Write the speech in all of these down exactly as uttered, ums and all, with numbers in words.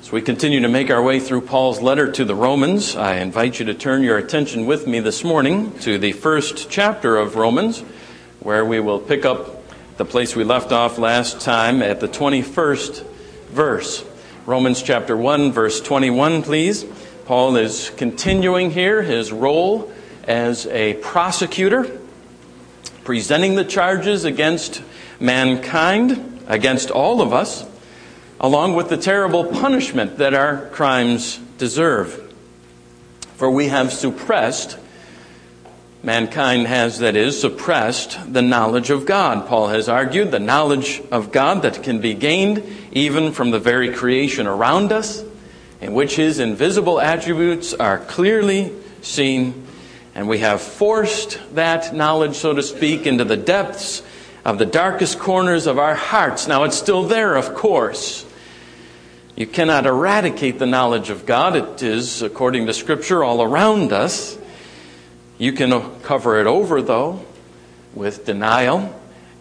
As we continue to make our way through Paul's letter to the Romans, I invite you to turn your attention with me this morning to the first chapter of Romans, where we will pick up the place we left off last time at the twenty-first verse. Romans chapter one, verse twenty-one, please. Paul is continuing here his role as a prosecutor, presenting the charges against mankind, against all of us, along with the terrible punishment that our crimes deserve. For we have suppressed, mankind has, that is, suppressed the knowledge of God. Paul has argued the knowledge of God that can be gained even from the very creation around us, in which his invisible attributes are clearly seen, and we have forced that knowledge, so to speak, into the depths of the darkest corners of our hearts. Now, it's still there, of course. You cannot eradicate the knowledge of God. It is, according to Scripture, all around us. You can cover it over, though, with denial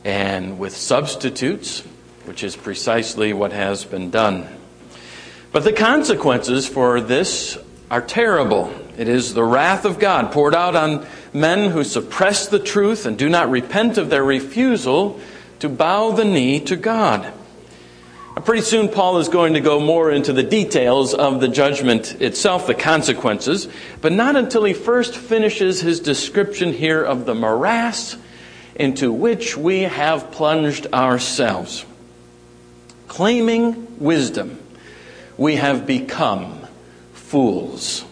and with substitutes, which is precisely what has been done. But the consequences for this are terrible. It is the wrath of God poured out on men who suppress the truth and do not repent of their refusal to bow the knee to God. Now, pretty soon, Paul is going to go more into the details of the judgment itself, the consequences, but not until he first finishes his description here of the morass into which we have plunged ourselves. Claiming wisdom, we have become fools.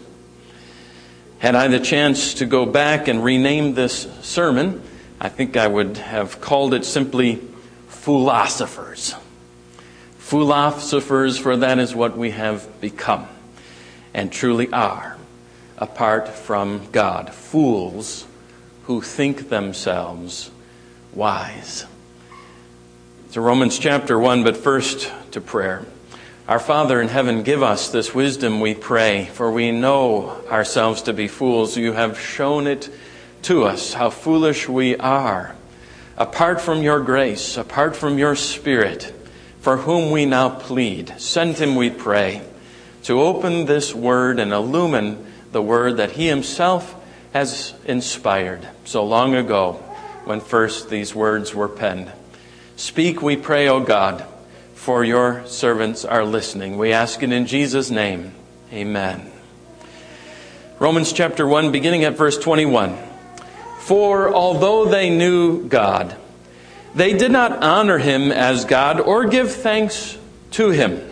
Had I the chance to go back and rename this sermon, I think I would have called it simply Philosophies. Philosophies, for that is what we have become and truly are, apart from God. Fools who think themselves wise. So Romans chapter one, but first to prayer. Our Father in heaven, give us this wisdom, we pray, for we know ourselves to be fools. You have shown it to us, how foolish we are, apart from your grace, apart from your Spirit, for whom we now plead. Send him, we pray, to open this word and illumine the word that he himself has inspired so long ago when first these words were penned. Speak, we pray, O God, for your servants are listening. We ask it in Jesus' name. Amen. Romans chapter one, beginning at verse twenty-one. For although they knew God, they did not honor him as God or give thanks to him.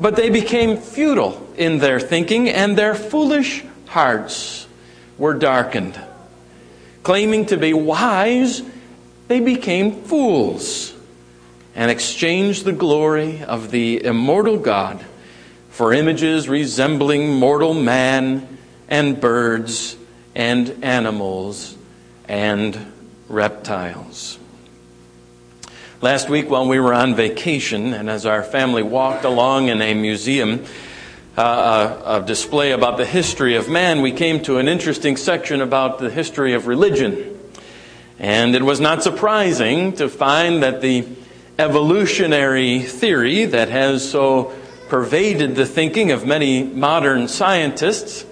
But they became futile in their thinking, and their foolish hearts were darkened. Claiming to be wise, they became fools and exchange the glory of the immortal God for images resembling mortal man and birds and animals and reptiles. Last week while we were on vacation and as our family walked along in a museum, uh, a, a display about the history of man, we came to an interesting section about the history of religion. And it was not surprising to find that the evolutionary theory that has so pervaded the thinking of many modern scientists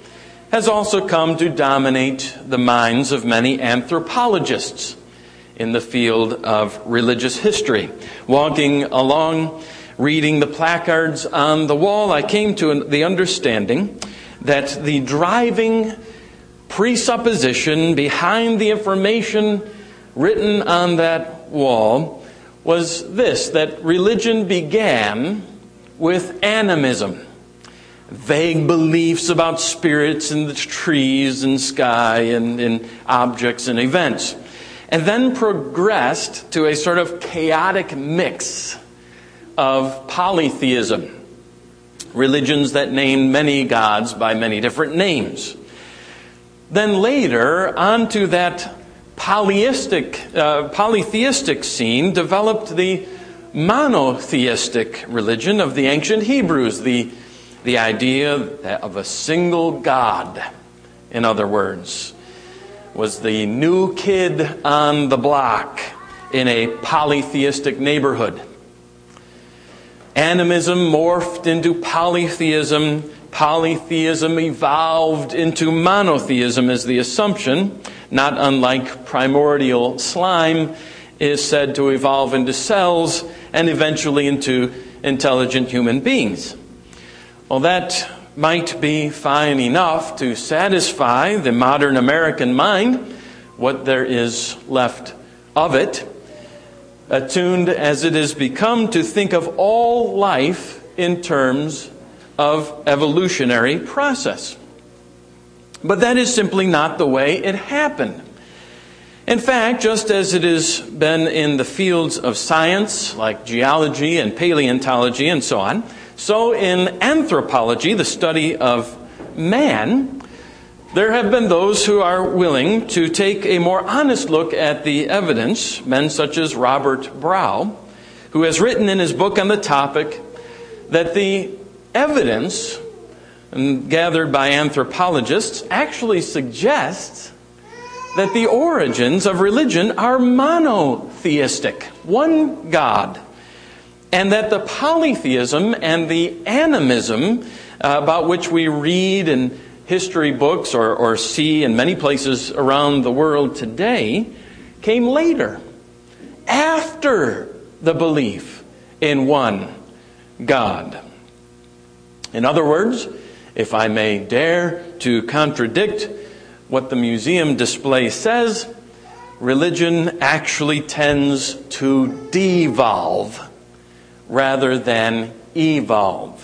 has also come to dominate the minds of many anthropologists in the field of religious history. Walking along, reading the placards on the wall, I came to the understanding that the driving presupposition behind the information written on that wall was this, that religion began with animism, vague beliefs about spirits and the trees and sky and, and objects and events, and then progressed to a sort of chaotic mix of polytheism, religions that named many gods by many different names. Then later, onto that Polyistic, uh, polytheistic scene developed the monotheistic religion of the ancient Hebrews, the, the idea of a single God, in other words, was the new kid on the block in a polytheistic neighborhood. Animism morphed into polytheism. Polytheism evolved into monotheism as the assumption, not unlike primordial slime, is said to evolve into cells and eventually into intelligent human beings. Well, that might be fine enough to satisfy the modern American mind, what there is left of it, attuned as it has become to think of all life in terms of evolutionary process. But that is simply not the way it happened. In fact, just as it has been in the fields of science, like geology and paleontology and so on, so in anthropology, the study of man, there have been those who are willing to take a more honest look at the evidence, men such as Robert Brow, who has written in his book on the topic that the evidence gathered by anthropologists actually suggests that the origins of religion are monotheistic, one God, and that the polytheism and the animism uh, about which we read in history books or, or see in many places around the world today came later, after the belief in one God. In other words, if I may dare to contradict what the museum display says, religion actually tends to devolve rather than evolve.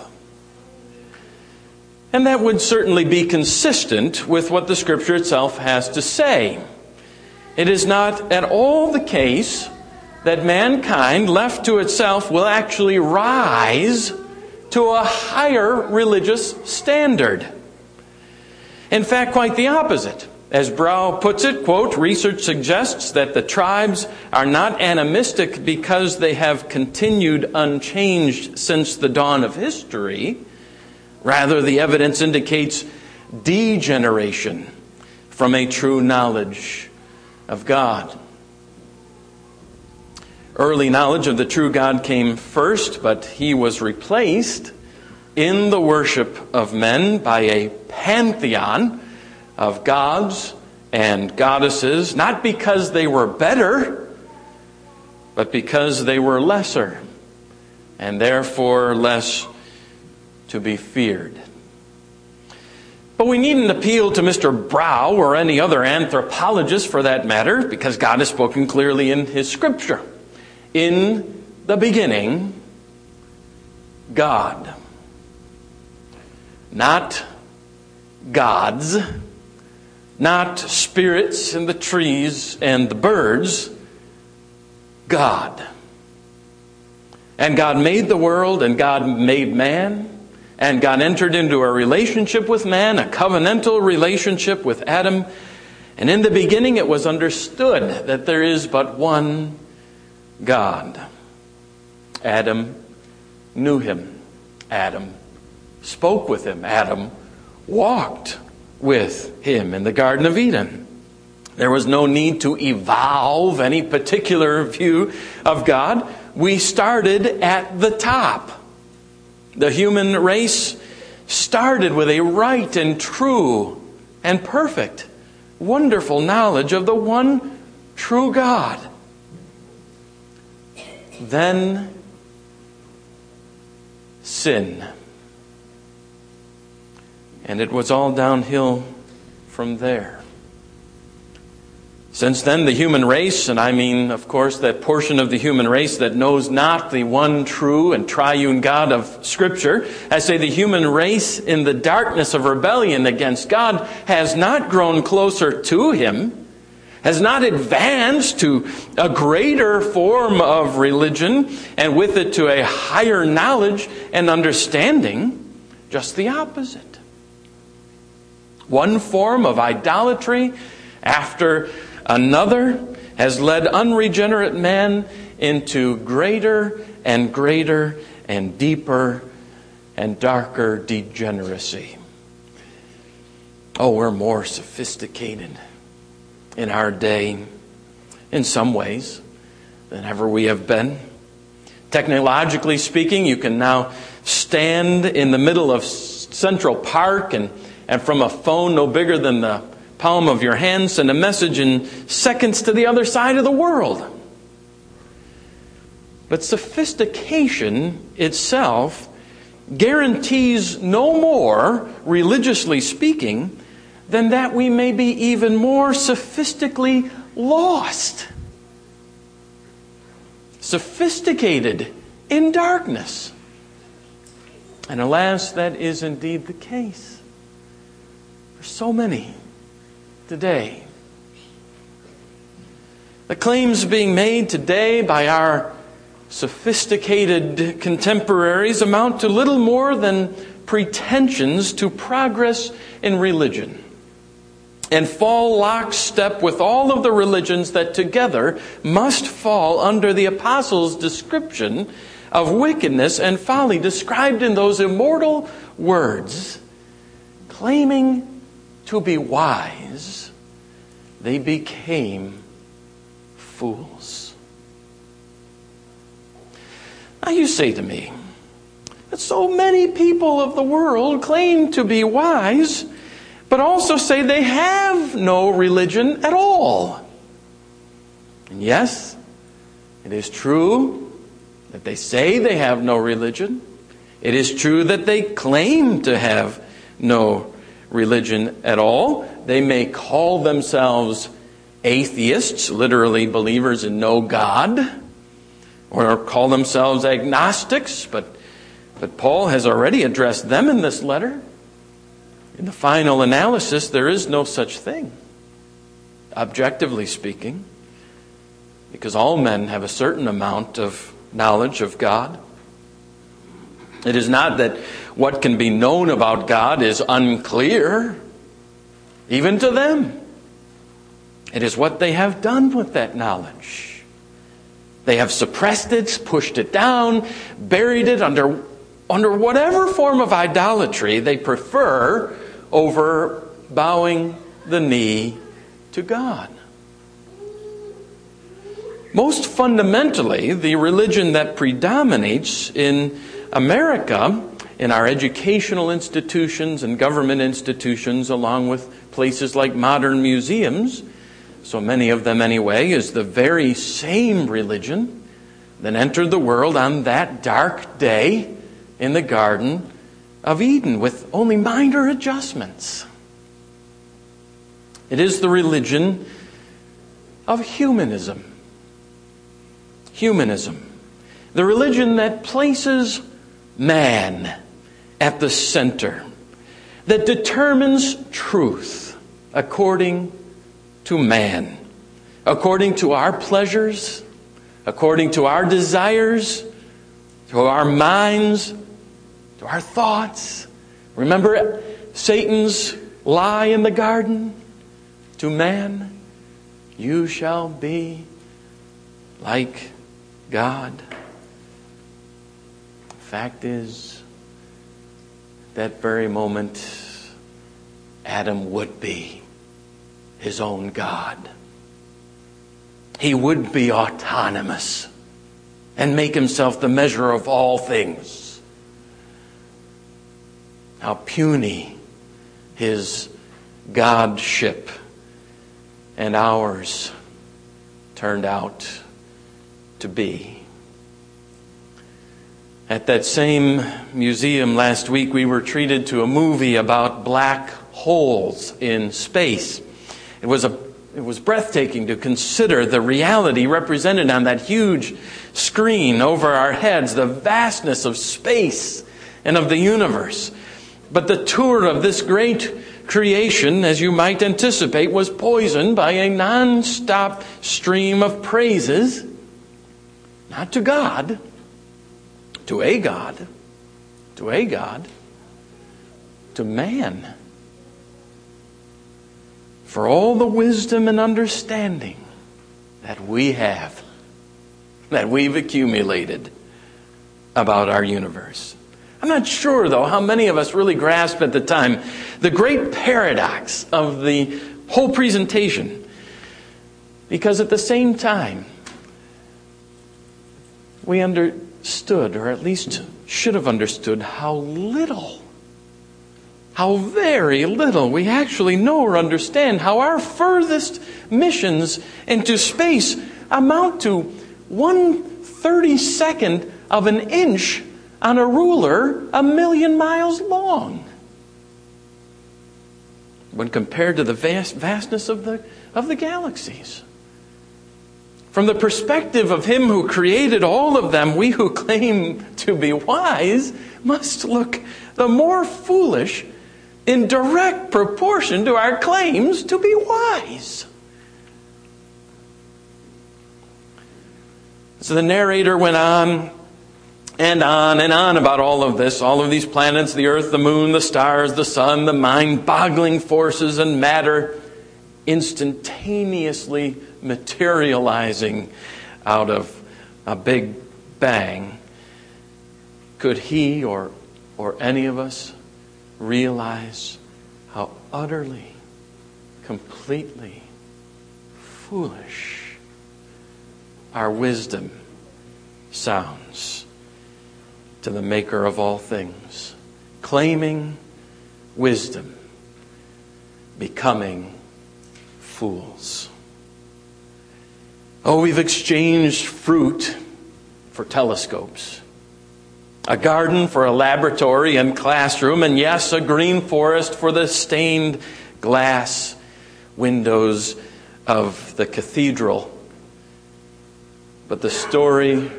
And that would certainly be consistent with what the Scripture itself has to say. It is not at all the case that mankind left to itself will actually rise to a higher religious standard. In fact, quite the opposite. As Brow puts it, quote, research suggests that the tribes are not animistic because they have continued unchanged since the dawn of history. Rather, the evidence indicates degeneration from a true knowledge of God. Early knowledge of the true God came first, but he was replaced in the worship of men by a pantheon of gods and goddesses, not because they were better, but because they were lesser, and therefore less to be feared. But we needn't appeal to Mister Brow or any other anthropologist for that matter, because God has spoken clearly in his Scripture. In the beginning, God. Not gods, not spirits and the trees and the birds, God. And God made the world, and God made man, and God entered into a relationship with man, a covenantal relationship with Adam. And in the beginning it was understood that there is but one God. Adam knew him. Adam spoke with him. Adam walked with him in the Garden of Eden. There was no need to evolve any particular view of God. We started at the top. The human race started with a right and true and perfect, wonderful knowledge of the one true God. Then sin. And it was all downhill from there. Since then, the human race, and I mean, of course, that portion of the human race that knows not the one true and triune God of Scripture, I say the human race in the darkness of rebellion against God has not grown closer to him, has not advanced to a greater form of religion, and with it to a higher knowledge and understanding. Just the opposite. One form of idolatry after another has led unregenerate man into greater and greater and deeper and darker degeneracy. Oh, we're more sophisticated in our day, in some ways, than ever we have been. Technologically speaking, you can now stand in the middle of Central Park and, and from a phone no bigger than the palm of your hand, send a message in seconds to the other side of the world. But sophistication itself guarantees no more, religiously speaking, than that we may be even more sophistically lost, sophisticated in darkness. And alas, that is indeed the case for so many today. The claims being made today by our sophisticated contemporaries amount to little more than pretensions to progress in religion, and fall lockstep with all of the religions that together must fall under the apostles' description of wickedness and folly, described in those immortal words, claiming to be wise, they became fools. Now you say to me, that so many people of the world claim to be wise, but also say they have no religion at all. And yes, it is true that they say they have no religion. It is true that they claim to have no religion at all. They may call themselves atheists, literally believers in no God, or call themselves agnostics, but But Paul has already addressed them in this letter. In the final analysis, there is no such thing, objectively speaking, because all men have a certain amount of knowledge of God. It is not that what can be known about God is unclear, even to them. It is what they have done with that knowledge. They have suppressed it, pushed it down, buried it under Under whatever form of idolatry they prefer over bowing the knee to God. Most fundamentally, the religion that predominates in America, in our educational institutions and government institutions, along with places like modern museums, so many of them anyway, is the very same religion that entered the world on that dark day in the Garden of Eden, with only minor adjustments. It is the religion of humanism. Humanism. The religion that places man at the center, that determines truth according to man, according to our pleasures, according to our desires, to our minds, to our thoughts. Remember Satan's lie in the garden to man? You shall be like God. The fact is, at that very moment, Adam would be his own God. He would be autonomous and make himself the measure of all things. How puny his godship and ours turned out to be. At that same museum last week, we were treated to a movie about black holes in space. It was a It was breathtaking to consider the reality represented on that huge screen over our heads, the vastness of space and of the universe. But the tour of this great creation, as you might anticipate, was poisoned by a non-stop stream of praises, not to God, to a God, to a God, to man, for all the wisdom and understanding that we have, that we've accumulated about our universe. I'm not sure, though, how many of us really grasped at the time the great paradox of the whole presentation. Because at the same time, we under, understood, or at least should have understood, how little, how very little we actually know or understand, how our furthest missions into space amount to one thirty-second of an inch on a ruler a million miles long, when compared to the vast, vastness of the, of the galaxies. From the perspective of Him who created all of them, we who claim to be wise must look the more foolish in direct proportion to our claims to be wise. So the narrator went on and on and on about all of this, all of these planets, the earth, the moon, the stars, the sun, the mind-boggling forces and matter instantaneously materializing out of a big bang. Could he or, or any of us realize how utterly, completely foolish our wisdom sounds to the Maker of all things, claiming wisdom, becoming fools? Oh, we've exchanged fruit for telescopes, a garden for a laboratory and classroom, and yes, a green forest for the stained glass windows of the cathedral. But the story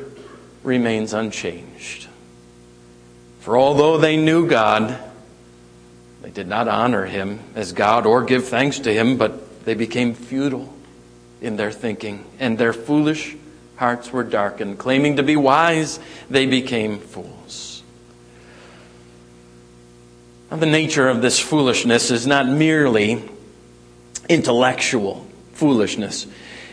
remains unchanged. For although they knew God, they did not honor Him as God or give thanks to Him, but they became futile in their thinking, and their foolish hearts were darkened. Claiming to be wise, they became fools. Now, the nature of this foolishness is not merely intellectual foolishness.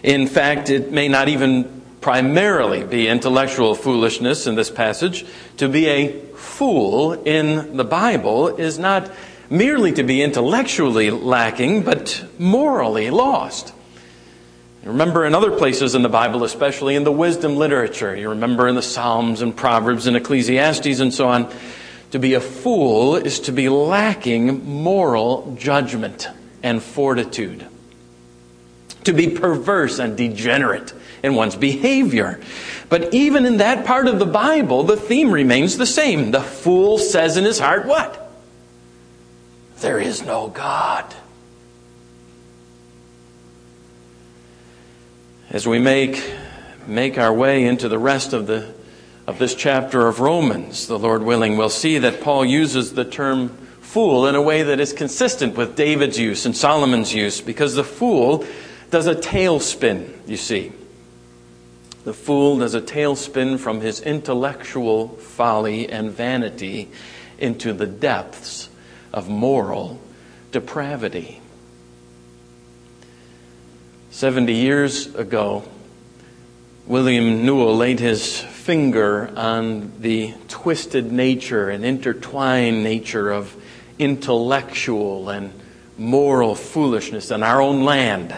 In fact, it may not even primarily be intellectual foolishness in this passage. To be a fool in the Bible is not merely to be intellectually lacking, but morally lost. Remember in other places in the Bible, especially in the wisdom literature, you remember in the Psalms and Proverbs and Ecclesiastes and so on, to be a fool is to be lacking moral judgment and fortitude, to be perverse and degenerate in one's behavior. But even in that part of the Bible, the theme remains the same. The fool says in his heart, what? There is no God. As we make make our way into the rest of the of this chapter of Romans, the Lord willing, we'll see that Paul uses the term fool in a way that is consistent with David's use and Solomon's use, because the fool does a tailspin, you see. The fool does a tailspin from his intellectual folly and vanity into the depths of moral depravity. Seventy years ago, William Newell laid his finger on the twisted nature and intertwined nature of intellectual and moral foolishness in our own land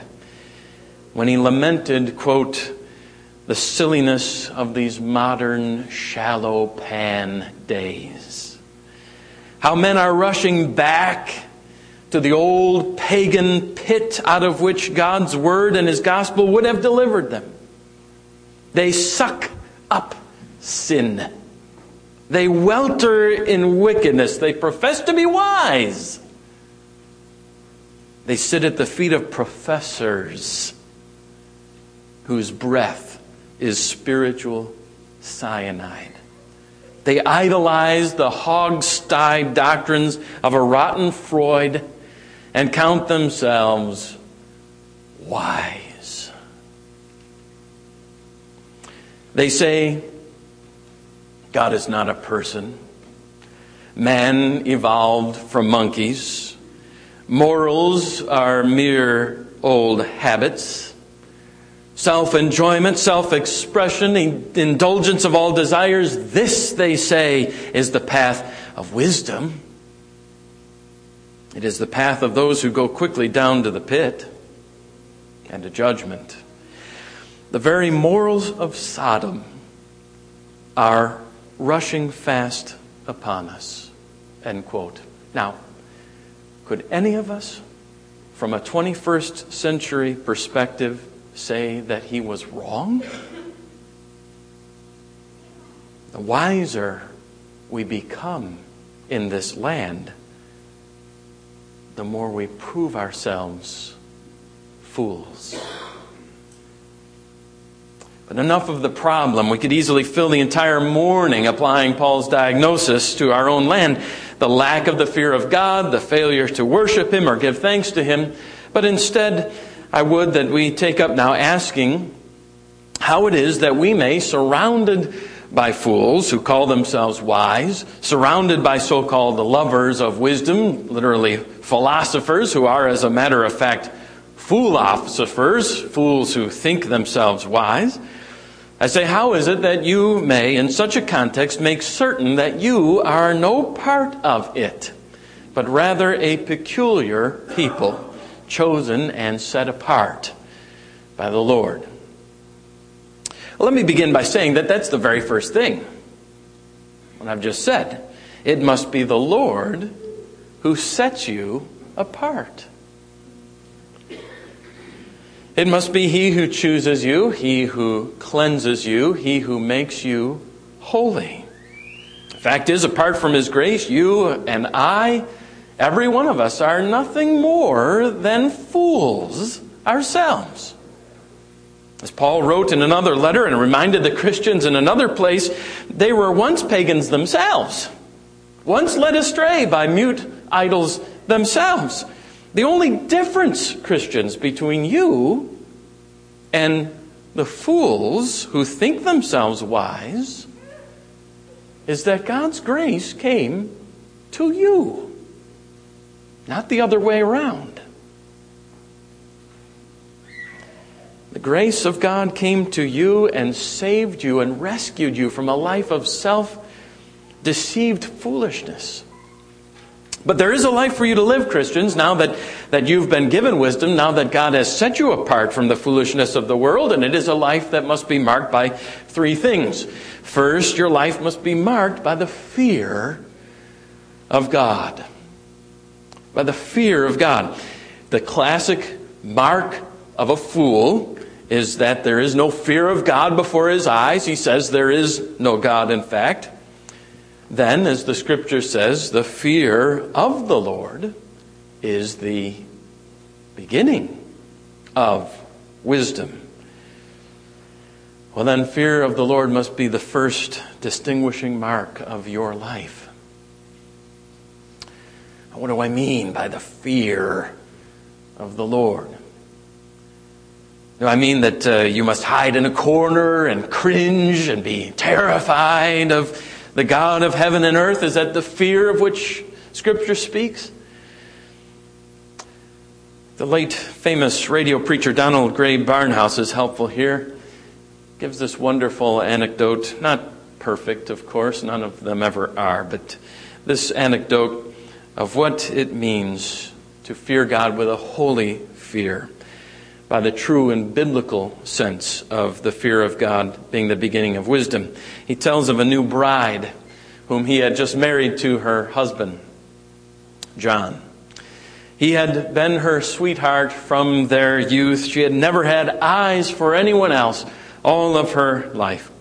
when he lamented, quote, the silliness of these modern shallow pan days. How men are rushing back to the old pagan pit out of which God's word and His gospel would have delivered them. They suck up sin. They welter in wickedness. They profess to be wise. They sit at the feet of professors whose breath is spiritual cyanide. They idolize the hog sty doctrines of a rotten Freud and count themselves wise. They say, God is not a person. Man evolved from monkeys. Morals are mere old habits. Self-enjoyment, self-expression, indulgence of all desires, this, they say, is the path of wisdom. It is the path of those who go quickly down to the pit and to judgment. The very morals of Sodom are rushing fast upon us. End quote. Now, could any of us, from a twenty-first century perspective, say that he was wrong? The wiser we become in this land, the more we prove ourselves fools. But enough of the problem. We could easily fill the entire morning applying Paul's diagnosis to our own land. The lack of the fear of God, the failure to worship Him or give thanks to Him. But instead, I would that we take up now asking how it is that we may, surrounded by fools who call themselves wise, surrounded by so-called lovers of wisdom, literally philosophers who are, as a matter of fact, fool-ophers, fools who think themselves wise, I say, how is it that you may, in such a context, make certain that you are no part of it, but rather a peculiar people, chosen and set apart by the Lord? Well, let me begin by saying that that's the very first thing. What I've just said, it must be the Lord who sets you apart. It must be He who chooses you, He who cleanses you, He who makes you holy. The fact is, apart from His grace, you and I, every one of us, are nothing more than fools ourselves. As Paul wrote in another letter and reminded the Christians in another place, they were once pagans themselves, once led astray by mute idols themselves. The only difference, Christians, between you and the fools who think themselves wise is that God's grace came to you, not the other way around. The grace of God came to you and saved you and rescued you from a life of self-deceived foolishness. But there is a life for you to live, Christians, now that, that you've been given wisdom, now that God has set you apart from the foolishness of the world, and it is a life that must be marked by three things. First, your life must be marked by the fear of God. By the fear of God. The classic mark of a fool is that there is no fear of God before his eyes. He says there is no God, in fact. Then, as the Scripture says, the fear of the Lord is the beginning of wisdom. Well, then, fear of the Lord must be the first distinguishing mark of your life. What do I mean by the fear of the Lord? Do I mean that uh, you must hide in a corner and cringe and be terrified of the God of heaven and earth? Is that the fear of which Scripture speaks? The late famous radio preacher Donald Gray Barnhouse is helpful here. Gives this wonderful anecdote. Not perfect, of course. None of them ever are. But this anecdote of what it means to fear God with a holy fear, by the true and biblical sense of the fear of God being the beginning of wisdom. He tells of a new bride whom he had just married to her husband, John. He had been her sweetheart from their youth. She had never had eyes for anyone else all of her life.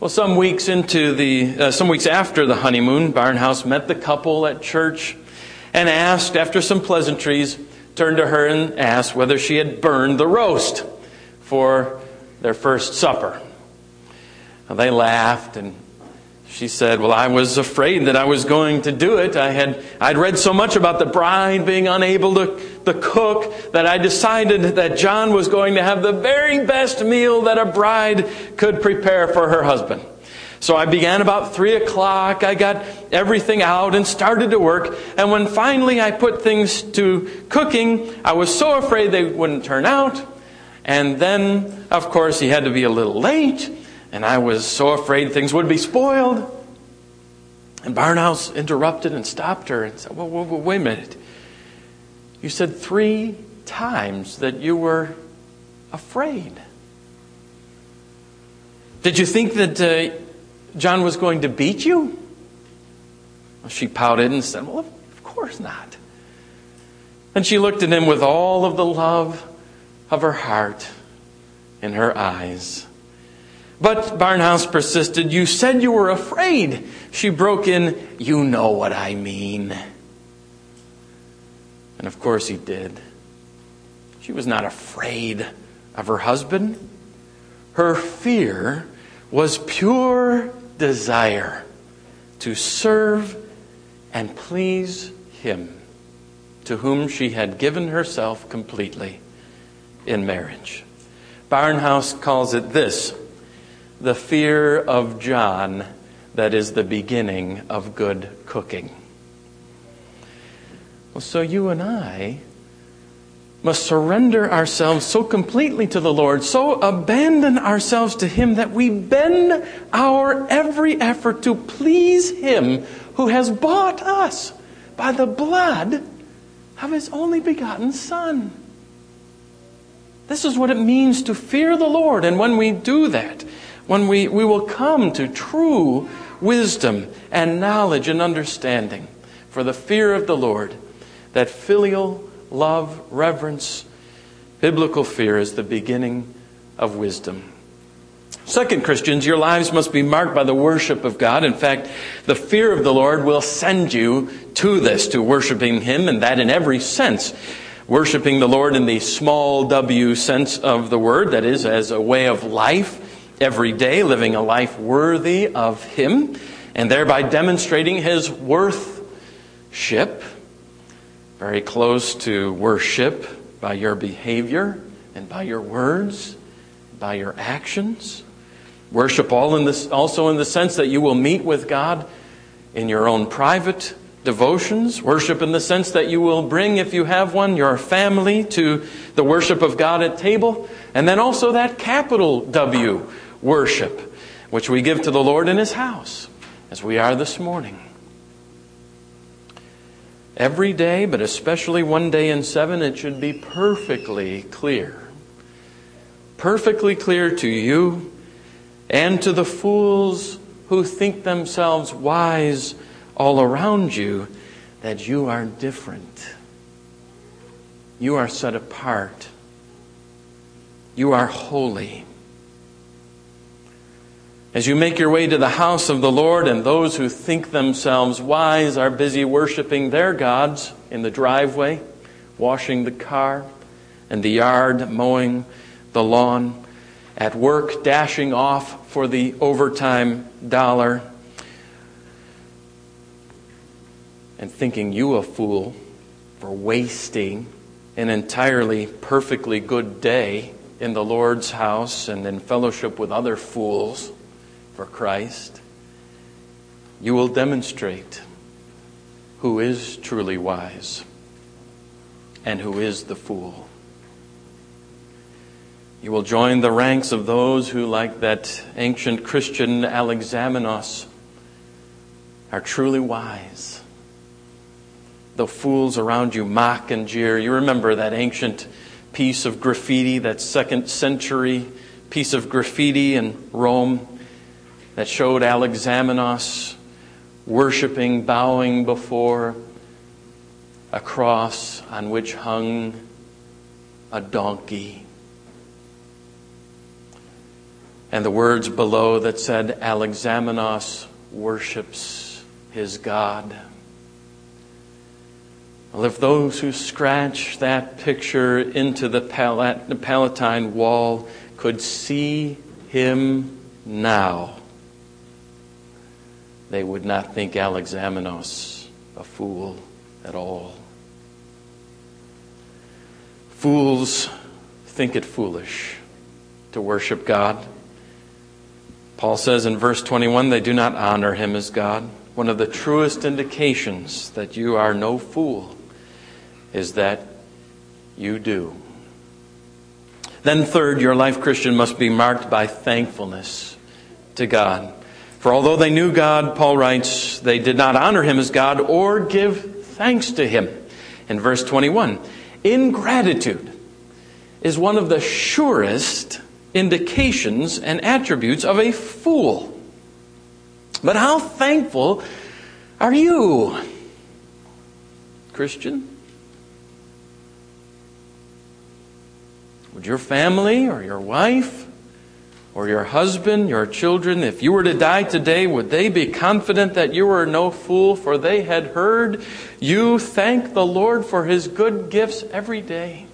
Well, some weeks into the uh, some weeks after the honeymoon, Barnhouse met the couple at church and asked, after some pleasantries, turned to her and asked whether she had burned the roast for their first supper. Now, they laughed, and she said, well, I was afraid that I was going to do it. I had I'd read so much about the bride being unable to, to cook that I decided that John was going to have the very best meal that a bride could prepare for her husband. So I began about three o'clock. I got everything out and started to work. And when finally I put things to cooking, I was so afraid they wouldn't turn out. And then, of course, he had to be a little late. And I was so afraid things would be spoiled. And Barnhouse interrupted and stopped her and said, well, well, well, wait a minute. You said three times that you were afraid. Did you think that... Uh, John was going to beat you? Well, she pouted and said, well, of course not. And she looked at him with all of the love of her heart in her eyes. But Barnhouse persisted. You said you were afraid. She broke in, you know what I mean. And of course he did. She was not afraid of her husband. Her fear was pure desire to serve and please him, to whom she had given herself completely in marriage. Barnhouse calls it this, the fear of John that is the beginning of good cooking. Well, so you and I must surrender ourselves so completely to the Lord, so abandon ourselves to Him that we bend our every effort to please Him who has bought us by the blood of His only begotten Son. This is what it means to fear the Lord. And when we do that, when we, we will come to true wisdom and knowledge and understanding, for the fear of the Lord, that filial love, reverence, biblical fear is the beginning of wisdom. Second, Christians, your lives must be marked by the worship of God. In fact, the fear of the Lord will send you to this, to worshiping Him, and that in every sense. Worshiping the Lord in the small w sense of the word, that is, as a way of life every day, living a life worthy of Him, and thereby demonstrating His worthship. Very close to worship by your behavior and by your words, by your actions. Worship all in this, also in the sense that you will meet with God in your own private devotions. Worship in the sense that you will bring, if you have one, your family to the worship of God at table. And then also that capital W, worship, which we give to the Lord in His house, as we are this morning. Every day, but especially one day in seven, it should be perfectly clear. Perfectly clear to you and to the fools who think themselves wise all around you that you are different. You are set apart. You are holy. As you make your way to the house of the Lord, and those who think themselves wise are busy worshiping their gods in the driveway, washing the car and the yard, mowing the lawn, at work dashing off for the overtime dollar, and thinking you a fool for wasting an entirely perfectly good day in the Lord's house and in fellowship with other fools for Christ. You will demonstrate who is truly wise and who is the fool. You will join the ranks of those who, like that ancient Christian Alexamenos, are truly wise. The fools around you mock and jeer. You remember that ancient piece of graffiti, that second century piece of graffiti in Rome, that showed Alexamenos worshiping, bowing before a cross on which hung a donkey. And the words below that said, Alexamenos worships his God. Well, if those who scratch that picture into the Palat- Palatine wall could see him now, they would not think Alexamenos a fool at all. Fools think it foolish to worship God. Paul says in verse twenty-one, they do not honor Him as God. One of the truest indications that you are no fool is that you do. Then third, your life, Christian, must be marked by thankfulness to God. For although they knew God, Paul writes, they did not honor Him as God or give thanks to Him. In verse twenty-one, ingratitude is one of the surest indications and attributes of a fool. But how thankful are you, Christian? Would your family or your wife or your husband, your children, if you were to die today, would they be confident that you were no fool, for they had heard you thank the Lord for His good gifts every day?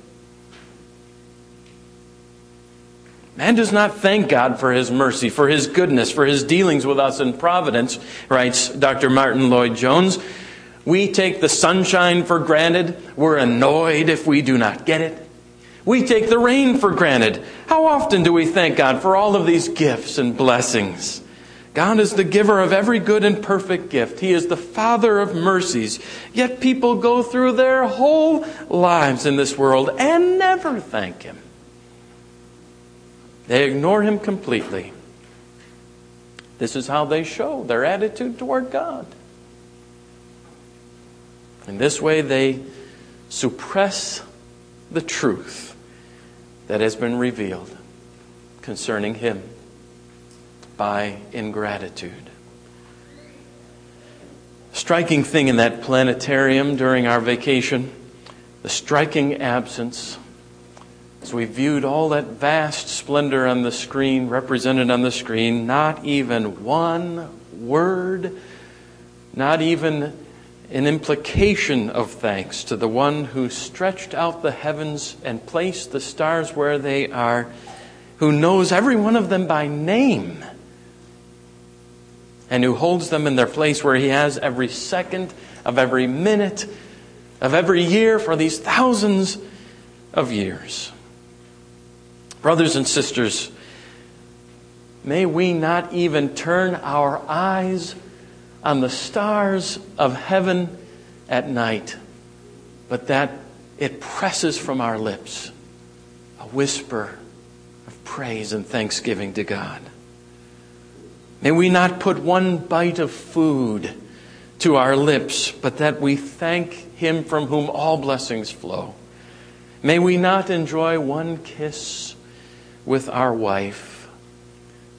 Man does not thank God for His mercy, for His goodness, for His dealings with us in providence, writes Doctor Martin Lloyd-Jones. We take the sunshine for granted. We're annoyed if we do not get it. We take the rain for granted. How often do we thank God for all of these gifts and blessings? God is the giver of every good and perfect gift. He is the Father of mercies. Yet people go through their whole lives in this world and never thank Him. They ignore Him completely. This is how they show their attitude toward God. In this way, they suppress the truth that has been revealed concerning Him by ingratitude. Striking thing in that planetarium during our vacation, the striking absence. As we viewed all that vast splendor on the screen, represented on the screen, not even one word, not even an implication of thanks to the One who stretched out the heavens and placed the stars where they are, who knows every one of them by name, and who holds them in their place where He has every second of every minute of every year for these thousands of years. Brothers and sisters, may we not even turn our eyes on the stars of heaven at night, but that it presses from our lips a whisper of praise and thanksgiving to God. May we not put one bite of food to our lips, but that we thank Him from whom all blessings flow. May we not enjoy one kiss with our wife,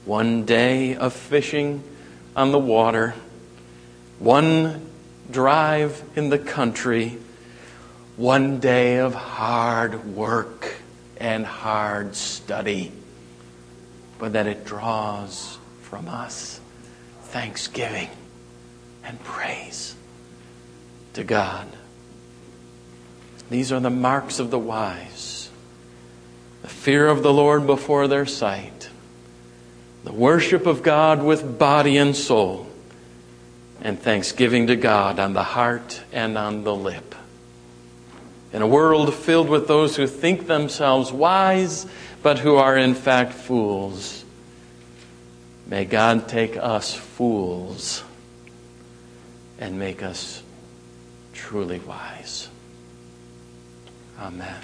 one day of fishing on the water, one drive in the country, one day of hard work and hard study, but that it draws from us thanksgiving and praise to God. These are the marks of the wise. The fear of the Lord before their sight, the worship of God with body and soul, and thanksgiving to God on the heart and on the lip. In a world filled with those who think themselves wise, but who are in fact fools, may God take us fools and make us truly wise. Amen.